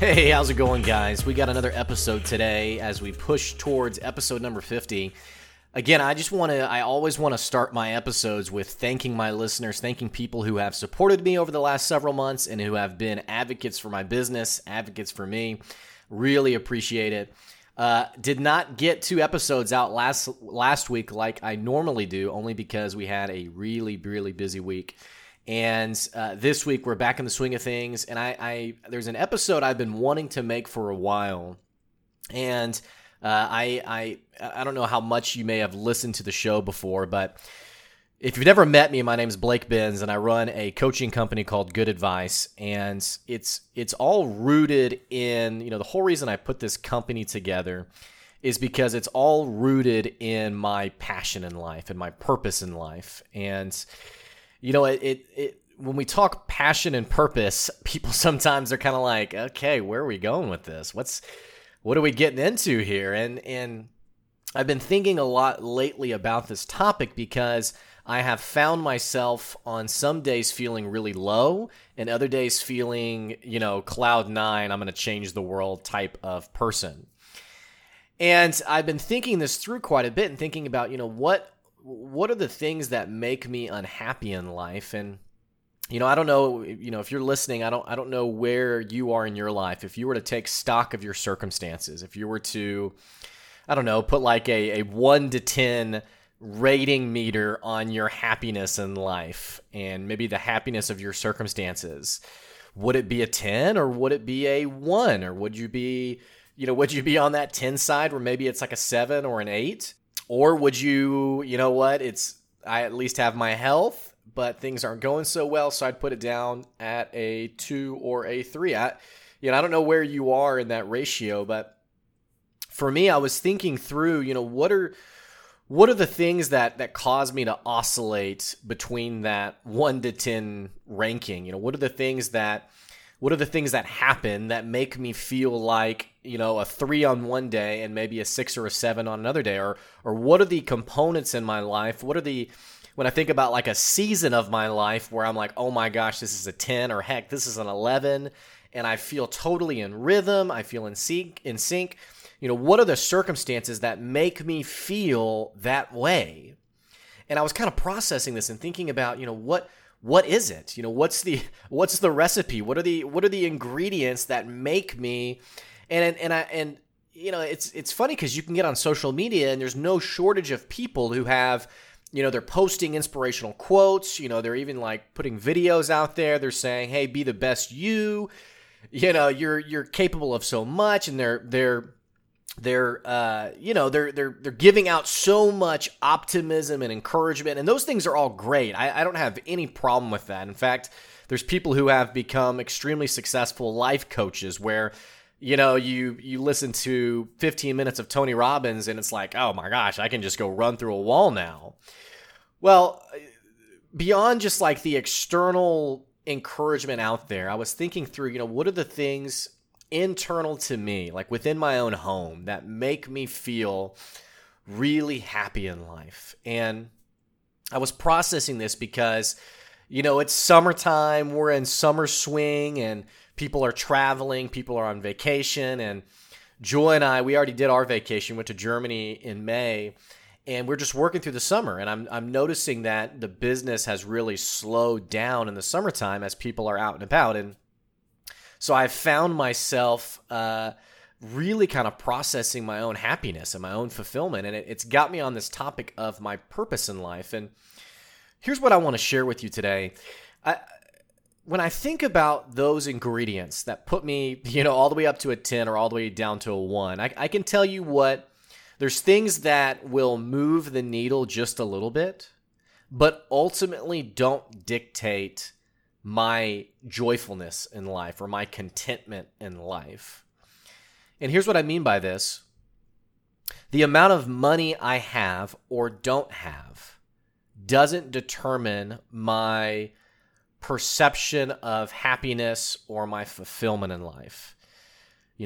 Hey, how's it going, guys? We got another episode today as we push towards episode number 50. Again, I always want to start my episodes with thanking my listeners, thanking people who have supported me over the last several months and who have been advocates for my business, advocates for me. Really appreciate it. Did not get two episodes out last week like I normally do, only because we had a really, really busy week. And this week we're back in the swing of things, and there's an episode I've been wanting to make for a while, and I don't know how much you may have listened to the show before, but if you've never met me, my name's Blake Benz, and I run a coaching company called Good Advice, and it's all rooted in, the whole reason I put this company together is because it's all rooted in my passion in life and my purpose in life. And when we talk passion and purpose, people sometimes they're kind of like, okay, where are we going with this? What are we getting into here? And I've been thinking a lot lately about this topic because I have found myself on some days feeling really low and other days feeling, cloud nine, I'm going to change the world type of person. And I've been thinking this through quite a bit and thinking about, what are the things that make me unhappy in life? And, I don't know, if you're listening, I don't know where you are in your life. If you were to take stock of your circumstances, if you were to, put like a 1 to 10 rating meter on your happiness in life and maybe the happiness of your circumstances, would it be a 10 or would it be a 1? Or would you be on that 10 side where maybe it's like a 7 or an 8? Or would you, I at least have my health, but things aren't going so well, so I'd put it down at a 2 or a 3. I don't know where you are in that ratio, but for me, I was thinking through, what are the things that cause me to oscillate between that 1 to 10 ranking? What are the things that happen that make me feel like, a 3 on one day and maybe a 6 or a 7 on another day? Or what are the components in my life? When I think about like a season of my life where I'm like, oh my gosh, this is a 10, or heck, this is an 11, and I feel totally in rhythm, I feel in sync. What are the circumstances that make me feel that way? And I was kind of processing this and thinking about, what is it? What's the recipe? What are the ingredients that make me? And it's funny because you can get on social media and there's no shortage of people who have, they're posting inspirational quotes. They're even like putting videos out there. They're saying, "Hey, be the best you." You're capable of so much, and they're giving out so much optimism and encouragement, and those things are all great. I don't have any problem with that. In fact, there's people who have become extremely successful life coaches where, you listen to 15 minutes of Tony Robbins and it's like, oh my gosh, I can just go run through a wall now. Well, beyond just like the external encouragement out there, I was thinking through, what are the things internal to me, like within my own home, that make me feel really happy in life. And I was processing this because, it's summertime, we're in summer swing, and people are traveling, people are on vacation, and Joy and I, we already did our vacation, went to Germany in May, and we're just working through the summer, and I'm noticing that the business has really slowed down in the summertime as people are out and about, and so I found myself really kind of processing my own happiness and my own fulfillment, and it's got me on this topic of my purpose in life. And here's what I want to share with you today. When I think about those ingredients that put me, all the way up to a 10 or all the way down to a 1, I can tell you there's things that will move the needle just a little bit, but ultimately don't dictate my joyfulness in life or my contentment in life. And here's what I mean by this. The amount of money I have or don't have doesn't determine my perception of happiness or my fulfillment in life.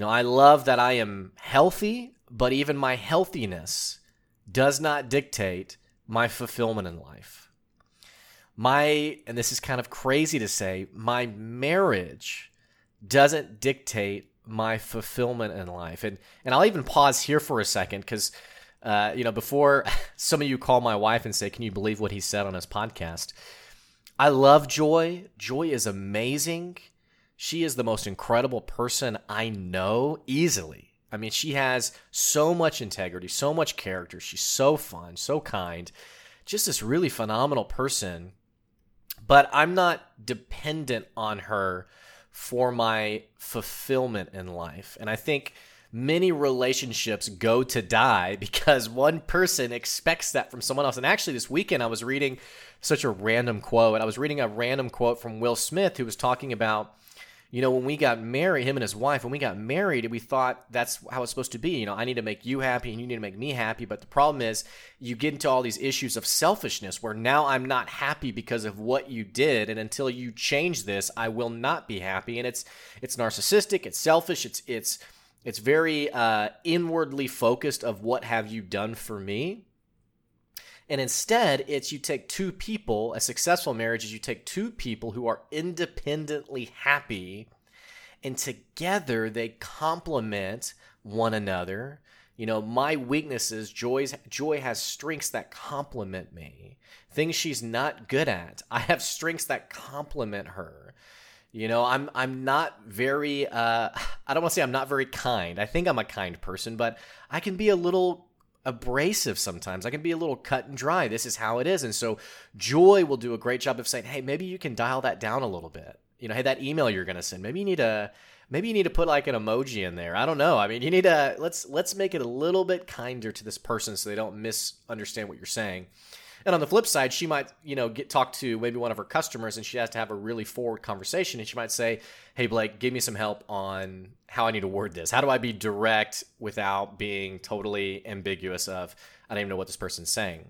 I love that I am healthy, but even my healthiness does not dictate my fulfillment in life. And this is kind of crazy to say, my marriage doesn't dictate my fulfillment in life. And I'll even pause here for a second because, before some of you call my wife and say, can you believe what he said on his podcast? I love Joy. Joy is amazing. She is the most incredible person I know easily. I mean, she has so much integrity, so much character. She's so fun, so kind, just this really phenomenal person. But I'm not dependent on her for my fulfillment in life. And I think many relationships go to die because one person expects that from someone else. And actually this weekend I was reading such a random quote. I was reading a random quote from Will Smith, who was talking about, when we got married, him and his wife, when we got married, we thought that's how it's supposed to be. I need to make you happy and you need to make me happy. But the problem is you get into all these issues of selfishness where now I'm not happy because of what you did. And until you change this, I will not be happy. And it's narcissistic. It's selfish. It's very inwardly focused of what have you done for me. And instead, you take two people, a successful marriage is you take two people who are independently happy, and together they complement one another. My weaknesses, Joy has strengths that complement me, things she's not good at. I have strengths that complement her. I'm not very, I don't want to say I'm not very kind. I think I'm a kind person, but I can be a little abrasive sometimes. I can be a little cut and dry. This is how it is. And so Joy will do a great job of saying, hey, maybe you can dial that down a little bit. Hey, that email you're going to send, maybe you need to put like an emoji in there. I don't know. I mean, you need to, let's make it a little bit kinder to this person so they don't misunderstand what you're saying. And on the flip side, she might, talk to maybe one of her customers, and she has to have a really forward conversation. And she might say, hey, Blake, give me some help on how I need to word this. How do I be direct without being totally ambiguous of, I don't even know what this person's saying.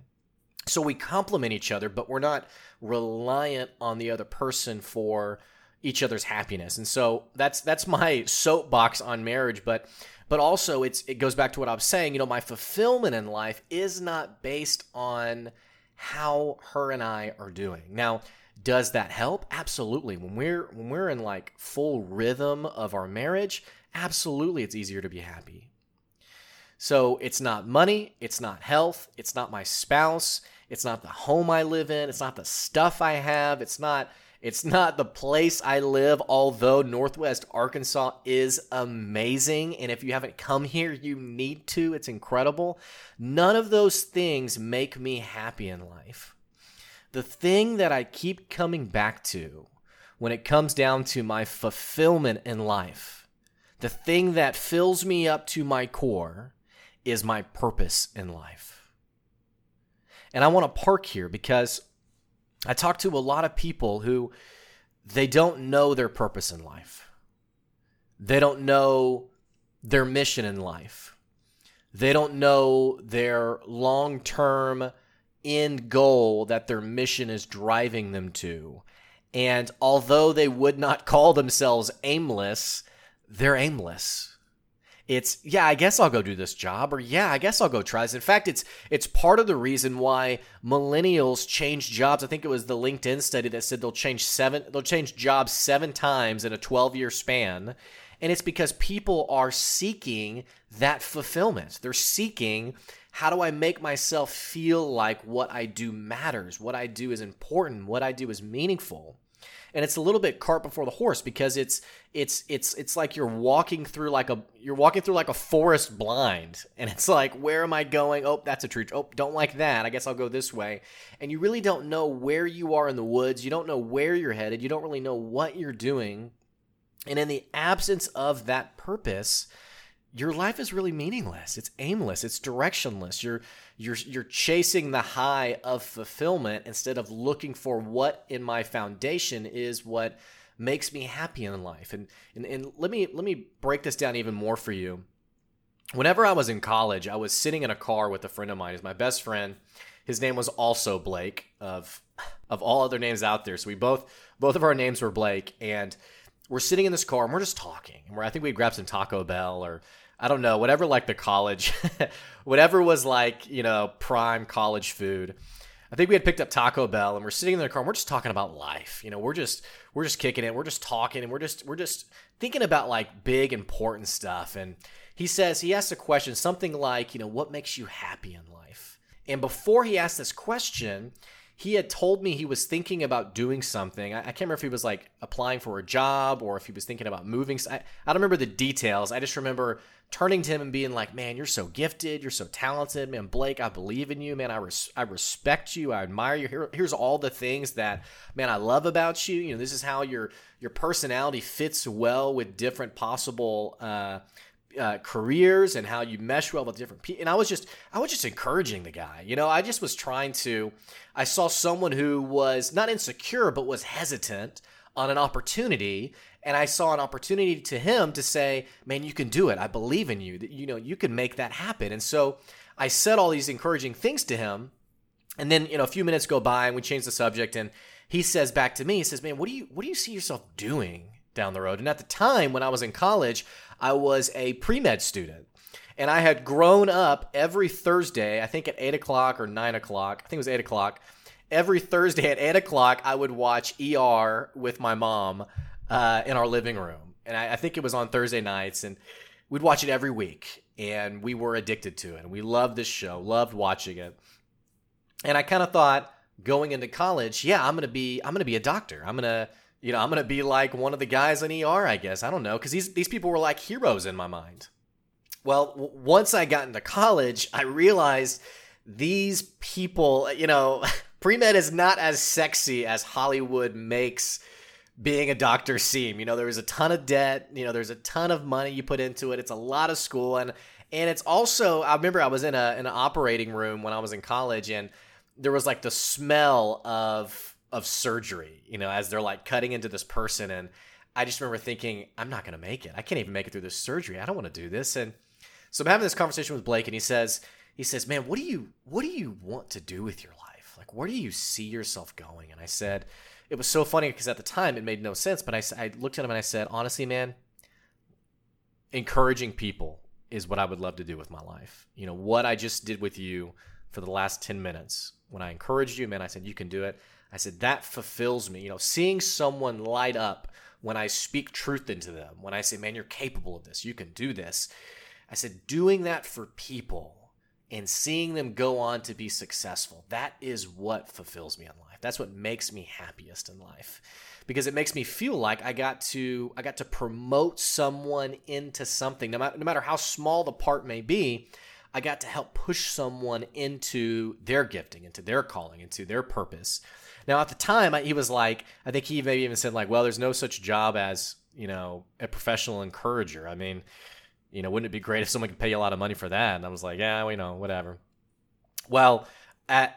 So we complement each other, but we're not reliant on the other person for each other's happiness. And so that's my soapbox on marriage, but also it goes back to what I was saying. My fulfillment in life is not based on how her and I are doing. Now, does that help? Absolutely. When we're in like full rhythm of our marriage, absolutely it's easier to be happy. So it's not money, it's not health, it's not my spouse, it's not the home I live in, it's not the stuff I have, it's not the place I live, although Northwest Arkansas is amazing. And if you haven't come here, you need to. It's incredible. None of those things make me happy in life. The thing that I keep coming back to when it comes down to my fulfillment in life, the thing that fills me up to my core, is my purpose in life. And I want to park here because I talk to a lot of people who they don't know their purpose in life. They don't know their mission in life. They don't know their long-term end goal that their mission is driving them to. And although they would not call themselves aimless, they're aimless. It's, yeah, I guess I'll go do this job, or yeah, I guess I'll go try this. In fact, it's part of the reason why millennials change jobs. I think it was the LinkedIn study that said they'll change jobs 7 times in a 12-year span, and it's because people are seeking that fulfillment. They're seeking, how do I make myself feel like what I do matters, what I do is important, what I do is meaningful. And it's a little bit cart before the horse because it's like you're walking through like a forest blind, and it's like, where am I going? Oh, that's a tree. Oh, don't like that. I guess I'll go this way. And you really don't know where you are in the woods. You don't know where you're headed. You don't really know what you're doing. And in the absence of that purpose, your life is really meaningless. It's aimless. It's directionless. You're chasing the high of fulfillment instead of looking for what in my foundation is what makes me happy in life. And let me break this down even more for you. Whenever I was in college, I was sitting in a car with a friend of mine. He's my best friend. His name was also Blake, of all other names out there. So we both of our names were Blake, and we're sitting in this car and we're just talking. And I think we grabbed some Taco Bell or, I don't know, whatever, like the college, whatever was like, prime college food. I I think we had picked up Taco Bell, and we're sitting in the car, and we're just talking about life. You know, we're just kicking it. We're just talking, and we're just thinking about, like, big, important stuff. And he asked a question, something like, you know, what makes you happy in life? And before he asked this question, he had told me he was thinking about doing something. I can't remember if he was, like, applying for a job or if he was thinking about moving. I don't remember the details. I just remember turning to him and being like, man, you're so gifted. You're so talented. Man, Blake, I believe in you. Man, I respect you. I admire you. Here's all the things that, man, I love about you. You know, this is how your personality fits well with different possible careers and how you mesh well with different people. And I was just encouraging the guy. You know, I saw someone who was not insecure, but was hesitant on an opportunity. And I saw an opportunity to him to say, man, you can do it. I believe in you. You know, you can make that happen. And so I said all these encouraging things to him. And then, you know, a few minutes go by and we change the subject. And he says back to me, he says, man, what do you see yourself doing down the road? And at the time when I was in college, I was a pre-med student, and I had grown up every Thursday, I think at 8 o'clock or 9 o'clock, I think it was 8 o'clock. Every Thursday at 8 o'clock, I would watch ER with my mom in our living room. And I think it was on Thursday nights, and we'd watch it every week, and we were addicted to it. And we loved this show, loved watching it. And I kind of thought going into college, yeah, I'm going to be a doctor. I'm going to be like one of the guys in ER, I guess. I don't know, because these people were like heroes in my mind. Well, once I got into college, I realized these people, you know, pre-med is not as sexy as Hollywood makes being a doctor seem. You know, there was a ton of debt. You know, there's a ton of money you put into it. It's a lot of school. And it's also, I remember I was in an operating room when I was in college, and there was like the smell of surgery, you know, as they're like cutting into this person. And I just remember thinking, I'm not going to make it. I can't even make it through this surgery. I don't want to do this. And so I'm having this conversation with Blake, and he says, man, what do you want to do with your life? Like, where do you see yourself going? And I said, it was so funny because at the time it made no sense, but I looked at him and I said, honestly, man, encouraging people is what I would love to do with my life. You know, what I just did with you for the last 10 minutes, when I encouraged you, man, I said, you can do it. I said, that fulfills me. You know, seeing someone light up when I speak truth into them, when I say, man, you're capable of this, you can do this. I said, doing that for people and seeing them go on to be successful, that is what fulfills me in life. That's what makes me happiest in life, because it makes me feel like I got to promote someone into something. No matter how small the part may be, I got to help push someone into their gifting, into their calling, into their purpose. Now, at the time, he was like, I think he maybe even said like, well, there's no such job as, you know, a professional encourager. I mean, you know, wouldn't it be great if someone could pay you a lot of money for that? And I was like, yeah, well, you know, whatever. Well, as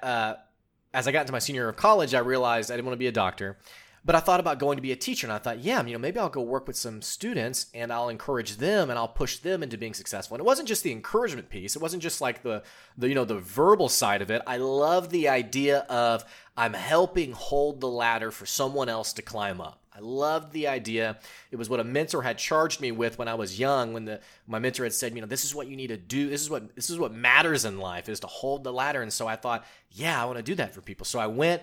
I got into my senior year of college, I realized I didn't want to be a doctor, but I thought about going to be a teacher. And I thought, yeah, you know, maybe I'll go work with some students and I'll encourage them and I'll push them into being successful. And it wasn't just the encouragement piece. It wasn't just like the you know, the verbal side of it. I love the idea of I'm helping hold the ladder for someone else to climb up. I loved the idea. It was what a mentor had charged me with when I was young, when my mentor had said, you know, this is what you need to do. This is what matters in life, is to hold the ladder. And so I thought, yeah, I want to do that for people. So I went.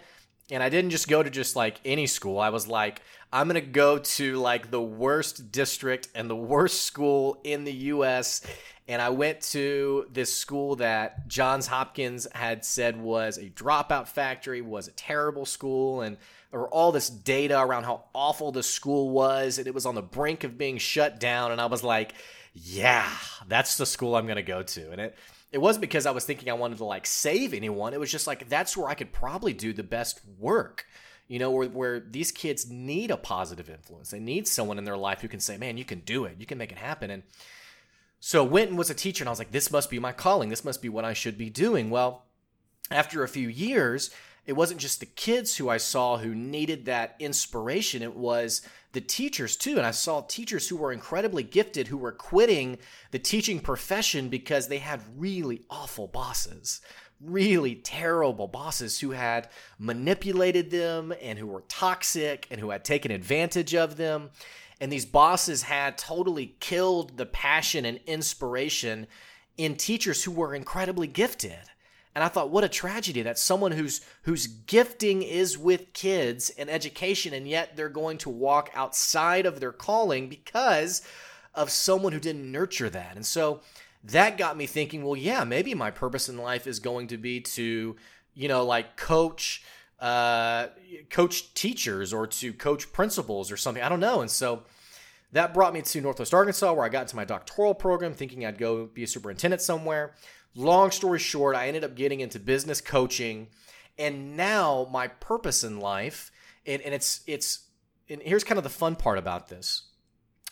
And I didn't just go to just like any school. I was like, I'm going to go to like the worst district and the worst school in the U.S. And I went to this school that Johns Hopkins had said was a dropout factory, was a terrible school. And there were all this data around how awful the school was. And it was on the brink of being shut down. And I was like, yeah, that's the school I'm going to go to. And it wasn't because I was thinking I wanted to like save anyone. It was just like, that's where I could probably do the best work, you know, where these kids need a positive influence. They need someone in their life who can say, man, you can do it. You can make it happen. And so went and was a teacher, and I was like, this must be my calling. This must be what I should be doing. Well, after a few years, it wasn't just the kids who I saw who needed that inspiration. It was the teachers too. And I saw teachers who were incredibly gifted who were quitting the teaching profession because they had really awful bosses, really terrible bosses who had manipulated them and who were toxic and who had taken advantage of them. And these bosses had totally killed the passion and inspiration in teachers who were incredibly gifted. And I thought, what a tragedy that someone whose gifting is with kids and education, and yet they're going to walk outside of their calling because of someone who didn't nurture that. And so that got me thinking, well, yeah, maybe my purpose in life is going to be to, like coach teachers or to coach principals or something. I don't know. And so that brought me to Northwest Arkansas, where I got into my doctoral program thinking I'd go be a superintendent somewhere. Long story short, I ended up getting into business coaching, and now my purpose in life, and here's kind of the fun part about this.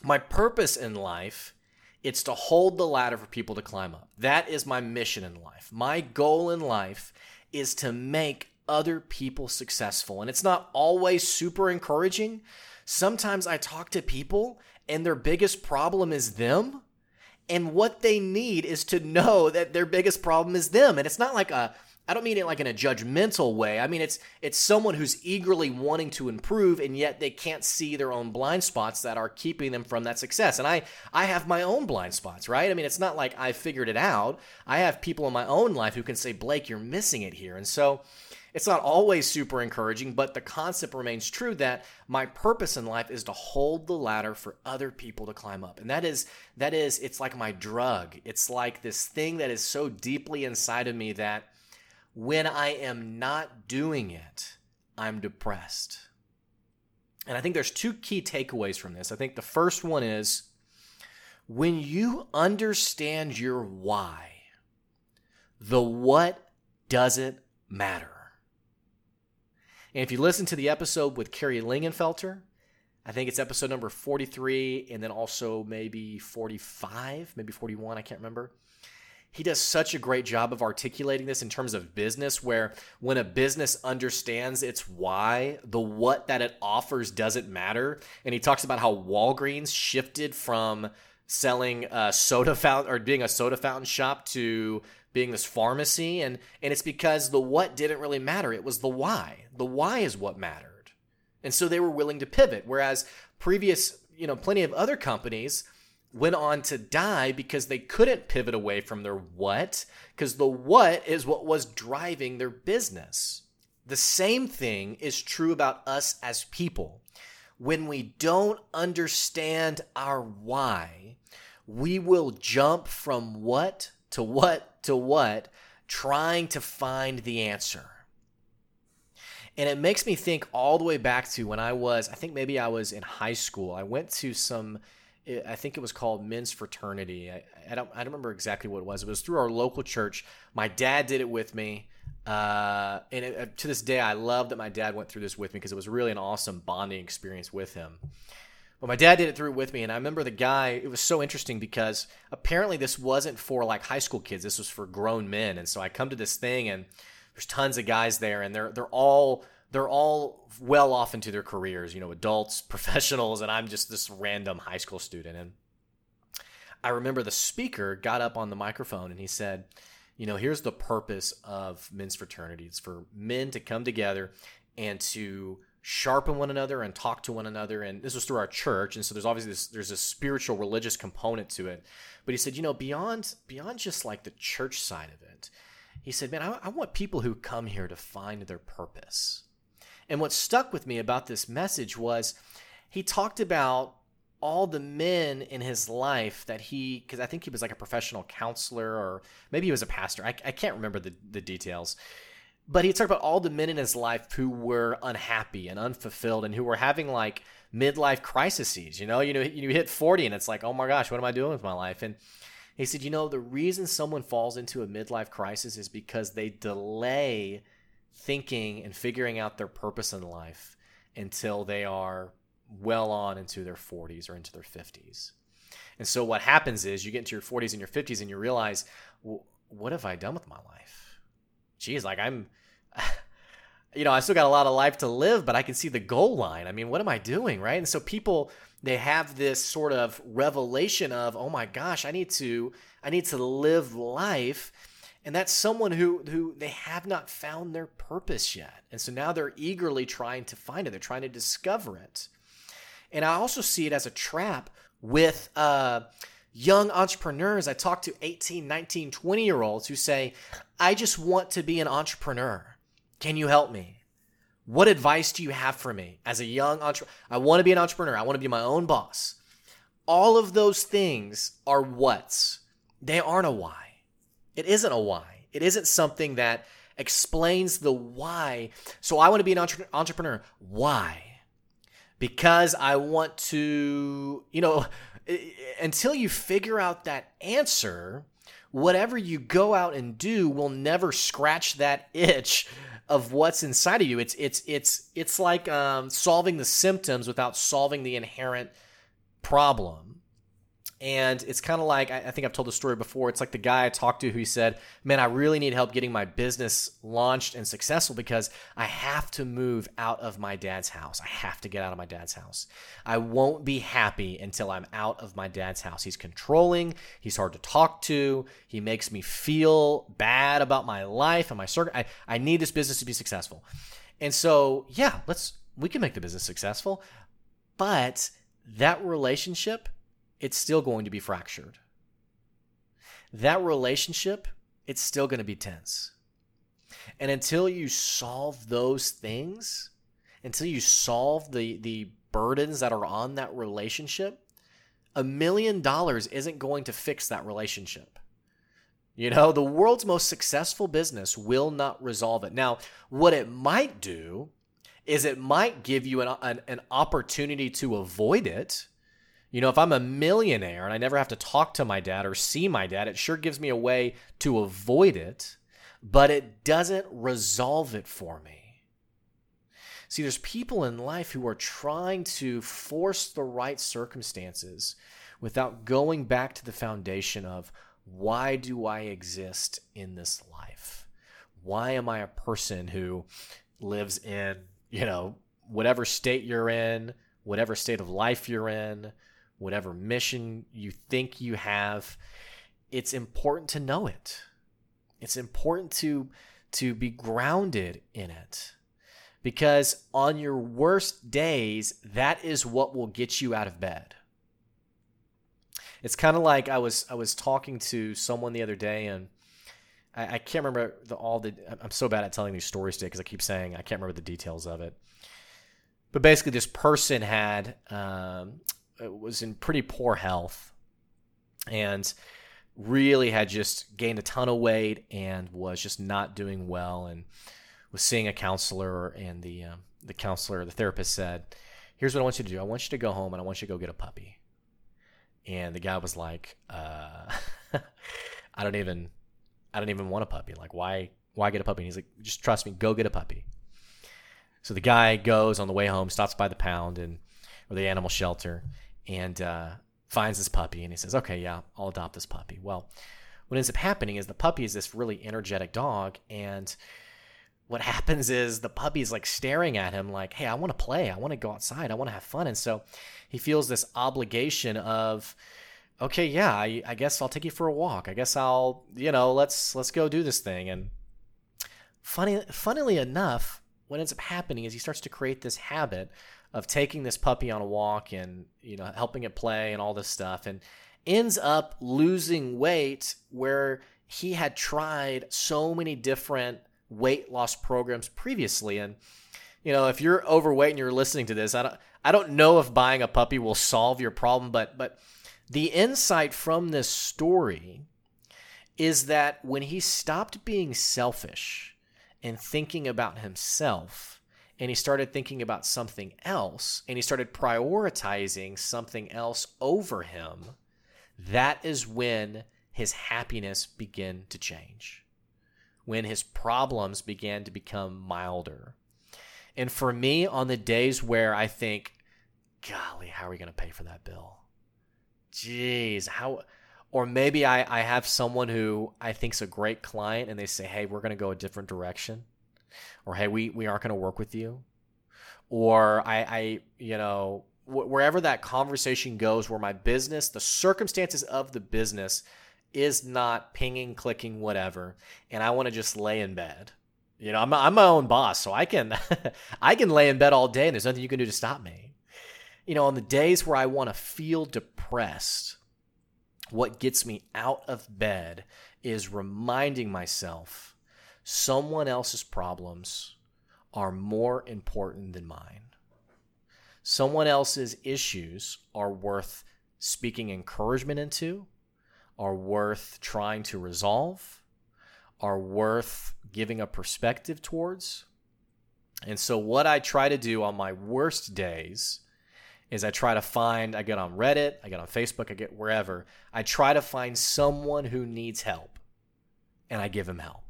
My purpose in life, it's to hold the ladder for people to climb up. That is my mission in life. My goal in life is to make other people successful. And it's not always super encouraging. Sometimes I talk to people and their biggest problem is them. And what they need is to know that their biggest problem is them. And it's not like I don't mean it like in a judgmental way. I mean, it's someone who's eagerly wanting to improve, and yet they can't see their own blind spots that are keeping them from that success. And I have my own blind spots, right? I mean, it's not like I figured it out. I have people in my own life who can say, Blake, you're missing it here. And so it's not always super encouraging, but the concept remains true that my purpose in life is to hold the ladder for other people to climb up. And that is, it's like my drug. It's like this thing that is so deeply inside of me that when I am not doing it, I'm depressed. And I think there's two key takeaways from this. I think the first one is when you understand your why, the what doesn't matter. And if you listen to the episode with Carrie Lingenfelter, I think it's episode number 43 and then also maybe 45, maybe 41, I can't remember. He does such a great job of articulating this in terms of business, where when a business understands its why, the what that it offers doesn't matter. And he talks about how Walgreens shifted from selling a soda fountain or being a soda fountain shop to being this pharmacy. And it's because the what didn't really matter. It was the why. The why is what mattered. And so they were willing to pivot, whereas previous, plenty of other companies went on to die because they couldn't pivot away from their what, because the what is what was driving their business. The same thing is true about us as people. When we don't understand our why, we will jump from what to what to what, trying to find the answer. And it makes me think all the way back to when I think maybe I was in high school. I went to I think it was called Men's Fraternity. I don't remember exactly what it was. It was through our local church. My dad did it with me. And to this day, I love that my dad went through this with me because it was really an awesome bonding experience with him. But my dad did it through with me. And I remember the guy, it was so interesting because apparently this wasn't for like high school kids. This was for grown men. And so I come to this thing and there's tons of guys there, and they're all well off into their careers, adults, professionals, and I'm just this random high school student. And I remember the speaker got up on the microphone and he said, here's the purpose of Men's Fraternity. It's for men to come together and to sharpen one another and talk to one another. And this was through our church. And so there's obviously there's a spiritual religious component to it. But he said, beyond just like the church side of it, he said, man, I want people who come here to find their purpose. And what stuck with me about this message was he talked about all the men in his life that because I think he was like a professional counselor or maybe he was a pastor. I can't remember the details. But he talked about all the men in his life who were unhappy and unfulfilled and who were having like midlife crises. You hit 40 and it's like, oh my gosh, what am I doing with my life? And he said, the reason someone falls into a midlife crisis is because they delay thinking and figuring out their purpose in life until they are well on into their 40s or into their 50s. And so what happens is you get into your 40s and your 50s and you realize, well, what have I done with my life? Geez, like I still got a lot of life to live, but I can see the goal line. I mean, what am I doing, right? And so people, they have this sort of revelation of, oh my gosh, I need to live life. And that's someone who they have not found their purpose yet. And so now they're eagerly trying to find it. They're trying to discover it. And I also see it as a trap with young entrepreneurs. I talk to 18, 19, 20-year-olds who say, I just want to be an entrepreneur. Can you help me? What advice do you have for me as a young entrepreneur? I want to be an entrepreneur. I want to be my own boss. All of those things are what's. They aren't a why. It isn't a why. It isn't something that explains the why. So I want to be an entrepreneur. Why? Because I want to, until you figure out that answer, whatever you go out and do will never scratch that itch of what's inside of you. It's like solving the symptoms without solving the inherent problem. And it's kind of like, I think I've told the story before. It's like the guy I talked to who said, man, I really need help getting my business launched and successful because I have to move out of my dad's house. I have to get out of my dad's house. I won't be happy until I'm out of my dad's house. He's controlling. He's hard to talk to. He makes me feel bad about my life and my circle. I need this business to be successful. And so, yeah, we can make the business successful, but that relationship, it's still going to be fractured. That relationship, it's still going to be tense. And until you solve those things, until you solve the burdens that are on that relationship, $1 million isn't going to fix that relationship. The world's most successful business will not resolve it. Now, what it might do is it might give you an opportunity to avoid it. If I'm a millionaire and I never have to talk to my dad or see my dad, it sure gives me a way to avoid it, but it doesn't resolve it for me. See, there's people in life who are trying to force the right circumstances without going back to the foundation of, why do I exist in this life? Why am I a person who lives in, whatever state you're in, whatever state of life you're in, whatever mission you think you have? It's important to know it. It's important to be grounded in it, because on your worst days, that is what will get you out of bed. It's kind of like I was talking to someone the other day, and I can't remember I'm so bad at telling these stories today because I keep saying I can't remember the details of it. But basically, this person was in pretty poor health and really had just gained a ton of weight and was just not doing well, and was seeing a counselor, and the therapist said, here's what I want you to do. I want you to go home and I want you to go get a puppy. And the guy was like, I don't even want a puppy. Like, why get a puppy? And he's like, just trust me, go get a puppy. So the guy goes on the way home, stops by the pound or the animal shelter, and finds this puppy, and he says, okay, yeah, I'll adopt this puppy. Well, what ends up happening is the puppy is this really energetic dog, and what happens is the puppy is like staring at him like, hey, I want to play. I want to go outside. I want to have fun. And so he feels this obligation of, okay, yeah, I guess I'll take you for a walk. I guess I'll, let's go do this thing. And funnily enough, what ends up happening is he starts to create this habit of taking this puppy on a walk and, helping it play and all this stuff, and ends up losing weight where he had tried so many different weight loss programs previously. And, if you're overweight and you're listening to this, I don't know if buying a puppy will solve your problem, but the insight from this story is that when he stopped being selfish and thinking about himself, and he started thinking about something else, and he started prioritizing something else over him, that is when his happiness began to change, when his problems began to become milder. And for me, on the days where I think, golly, how are we going to pay for that bill? Jeez, how... Or maybe I have someone who I think's a great client, and they say, hey, we're going to go a different direction. Or, hey, we aren't going to work with you. Or wherever that conversation goes, where my business, the circumstances of the business is not pinging, clicking, whatever, and I want to just lay in bed. I'm my own boss, so I can I can lay in bed all day, and there's nothing you can do to stop me. On the days where I want to feel depressed, what gets me out of bed is reminding myself Someone else's problems are more important than mine. Someone else's issues are worth speaking encouragement into, are worth trying to resolve, are worth giving a perspective towards. And so what I try to do on my worst days is I try to find, I get on Reddit, I get on Facebook, I get wherever. I try to find someone who needs help, and I give them help.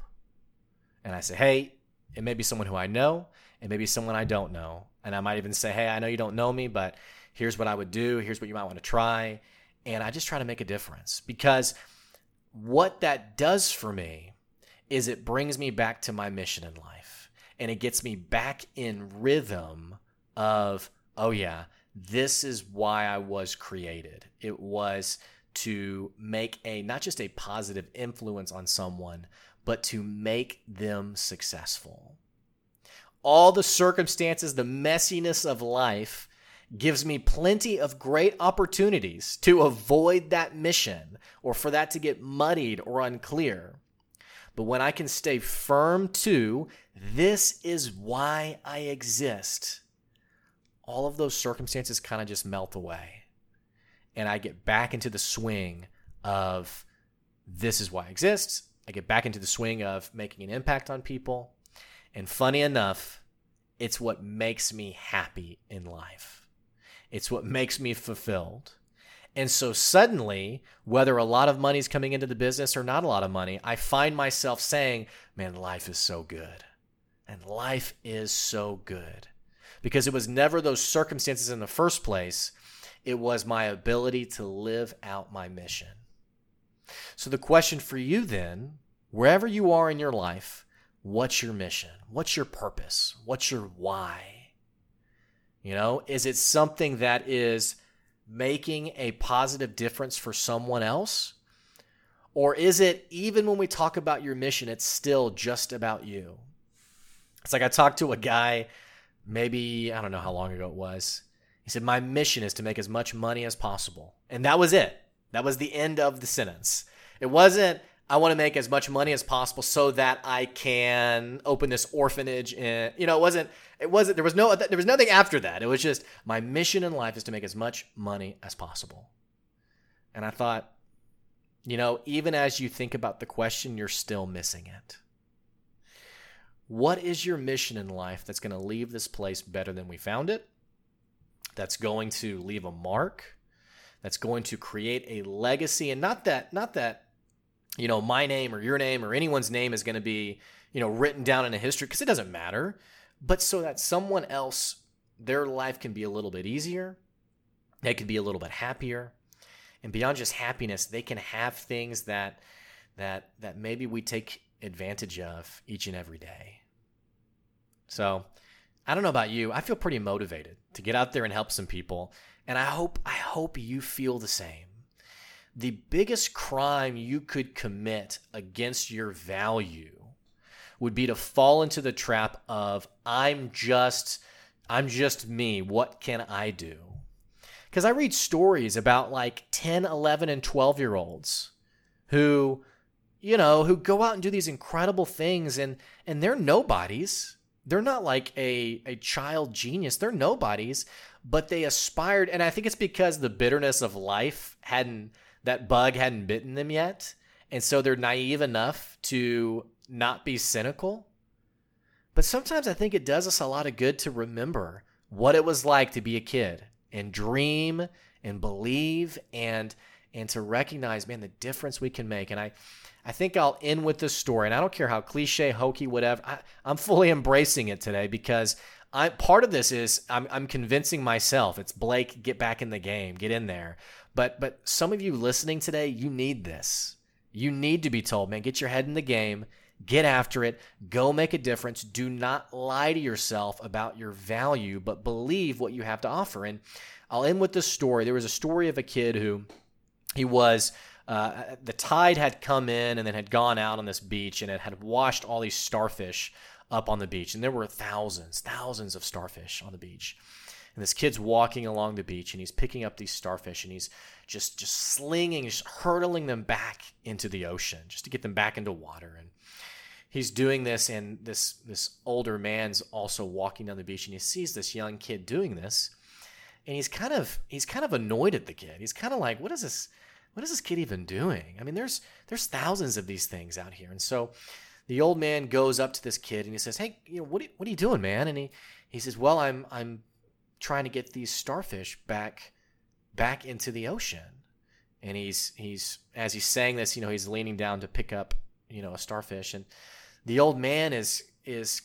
And I say, hey, it may be someone who I know, it may be someone I don't know. And I might even say, hey, I know you don't know me, but here's what I would do. Here's what you might want to try. And I just try to make a difference, because what that does for me is it brings me back to my mission in life, and it gets me back in rhythm of, oh yeah, this is why I was created. It was to make a, not just a positive influence on someone, but to make them successful. All the circumstances, the messiness of life gives me plenty of great opportunities to avoid that mission or for that to get muddied or unclear. But when I can stay firm to, this is why I exist, all of those circumstances kind of just melt away. And I get back into the swing of this is why I exist. I get back into the swing of making an impact on people. And funny enough, it's what makes me happy in life. It's what makes me fulfilled. And so suddenly, whether a lot of money's coming into the business or not a lot of money, I find myself saying, man, life is so good. And life is so good. Because it was never those circumstances in the first place. It was my ability to live out my mission. So the question for you then, wherever you are in your life, what's your mission? What's your purpose? What's your why? You know, is it something that is making a positive difference for someone else? Or is it, even when we talk about your mission, it's still just about you? It's like I talked to a guy maybe, I don't know how long ago it was. He said, my mission is to make as much money as possible. And that was it. That was the end of the sentence. It wasn't, I want to make as much money as possible so that I can open this orphanage. And, you know, it wasn't, there was nothing after that. It was just, my mission in life is to make as much money as possible. And I thought, you know, even as you think about the question, you're still missing it. What is your mission in life that's going to leave this place better than we found it? That's going to leave a mark. That's going to create a legacy. And not that, you know, my name or your name or anyone's name is going to be, you know, written down in a history, because it doesn't matter, but so that someone else, their life can be a little bit easier. They can be a little bit happier. And beyond just happiness, they can have things that maybe we take advantage of each and every day. So I don't know about you. I feel pretty motivated to get out there and help some people. And I hope you feel the same. The biggest crime you could commit against your value would be to fall into the trap of I'm just me. What can I do? Because I read stories about like 10, 11, and 12-year-olds who go out and do these incredible things, and they're nobodies. They're not like a child genius. They're nobodies, but they aspired. And I think it's because the bitterness of life that bug hadn't bitten them yet. And so they're naive enough to not be cynical. But sometimes I think it does us a lot of good to remember what it was like to be a kid and dream and believe and to recognize, man, the difference we can make. And I think I'll end with this story, and I don't care how cliche, hokey, whatever. I'm fully embracing it today, because part of this is I'm convincing myself. It's Blake, get back in the game, get in there. But some of you listening today, you need this. You need to be told, man, get your head in the game, get after it, go make a difference. Do not lie to yourself about your value, but believe what you have to offer. And I'll end with this story. There was a story of a kid who he was. The tide had come in and then had gone out on this beach, and it had washed all these starfish up on the beach. And there were thousands of starfish on the beach. And this kid's walking along the beach, and he's picking up these starfish, and he's just slinging, just hurtling them back into the ocean, just to get them back into water. And he's doing this, and this older man's also walking down the beach, and he sees this young kid doing this, and he's kind of annoyed at the kid. He's kind of like, what is this kid even doing? I mean, there's thousands of these things out here. And so the old man goes up to this kid and he says, "Hey, what are you doing, man?" And he says, "Well, I'm trying to get these starfish back into the ocean." And he's as he's saying this, he's leaning down to pick up, a starfish. And the old man is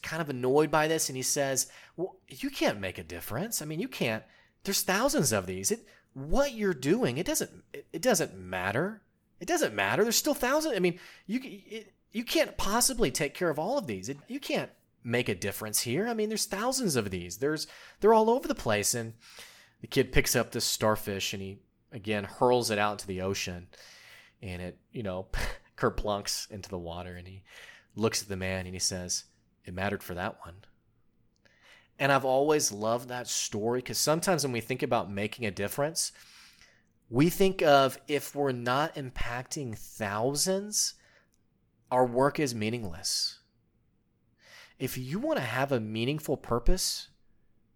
kind of annoyed by this, and he says, "Well, you can't make a difference. I mean, you can't. There's thousands of these. What you're doing, it doesn't matter. It doesn't matter. There's still thousands. I mean, you can't possibly take care of all of these. You can't make a difference here. I mean, there's thousands of these. They're all over the place." And the kid picks up this starfish, and he again hurls it out into the ocean, and it kerplunks into the water. And he looks at the man and he says, "It mattered for that one." And I've always loved that story, because sometimes when we think about making a difference, we think of, if we're not impacting thousands, our work is meaningless. If you want to have a meaningful purpose,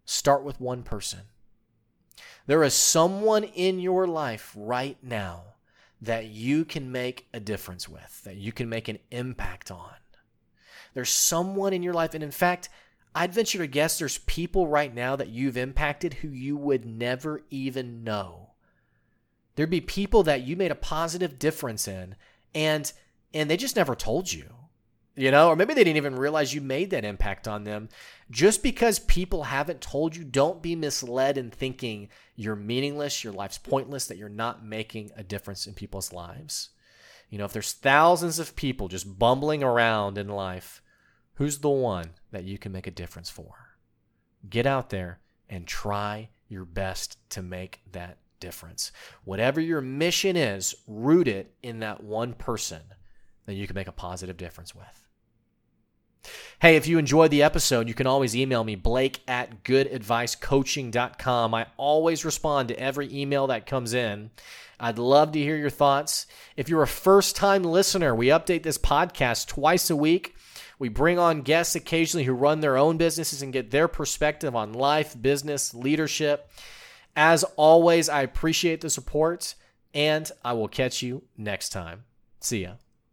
start with one person. There is someone in your life right now that you can make a difference with, that you can make an impact on. There's someone in your life, and in fact, I'd venture to guess there's people right now that you've impacted who you would never even know. There'd be people that you made a positive difference in, and they just never told you, or maybe they didn't even realize you made that impact on them. Just because people haven't told you, don't be misled in thinking you're meaningless, your life's pointless, that you're not making a difference in people's lives. If there's thousands of people just bumbling around in life, who's the one that you can make a difference for? Get out there and try your best to make that difference. Whatever your mission is, root it in that one person that you can make a positive difference with. Hey, if you enjoyed the episode, you can always email me, blake@goodadvicecoaching.com. I always respond to every email that comes in. I'd love to hear your thoughts. If you're a first-time listener, we update this podcast twice a week. We bring on guests occasionally who run their own businesses and get their perspective on life, business, leadership. As always, I appreciate the support, and I will catch you next time. See ya.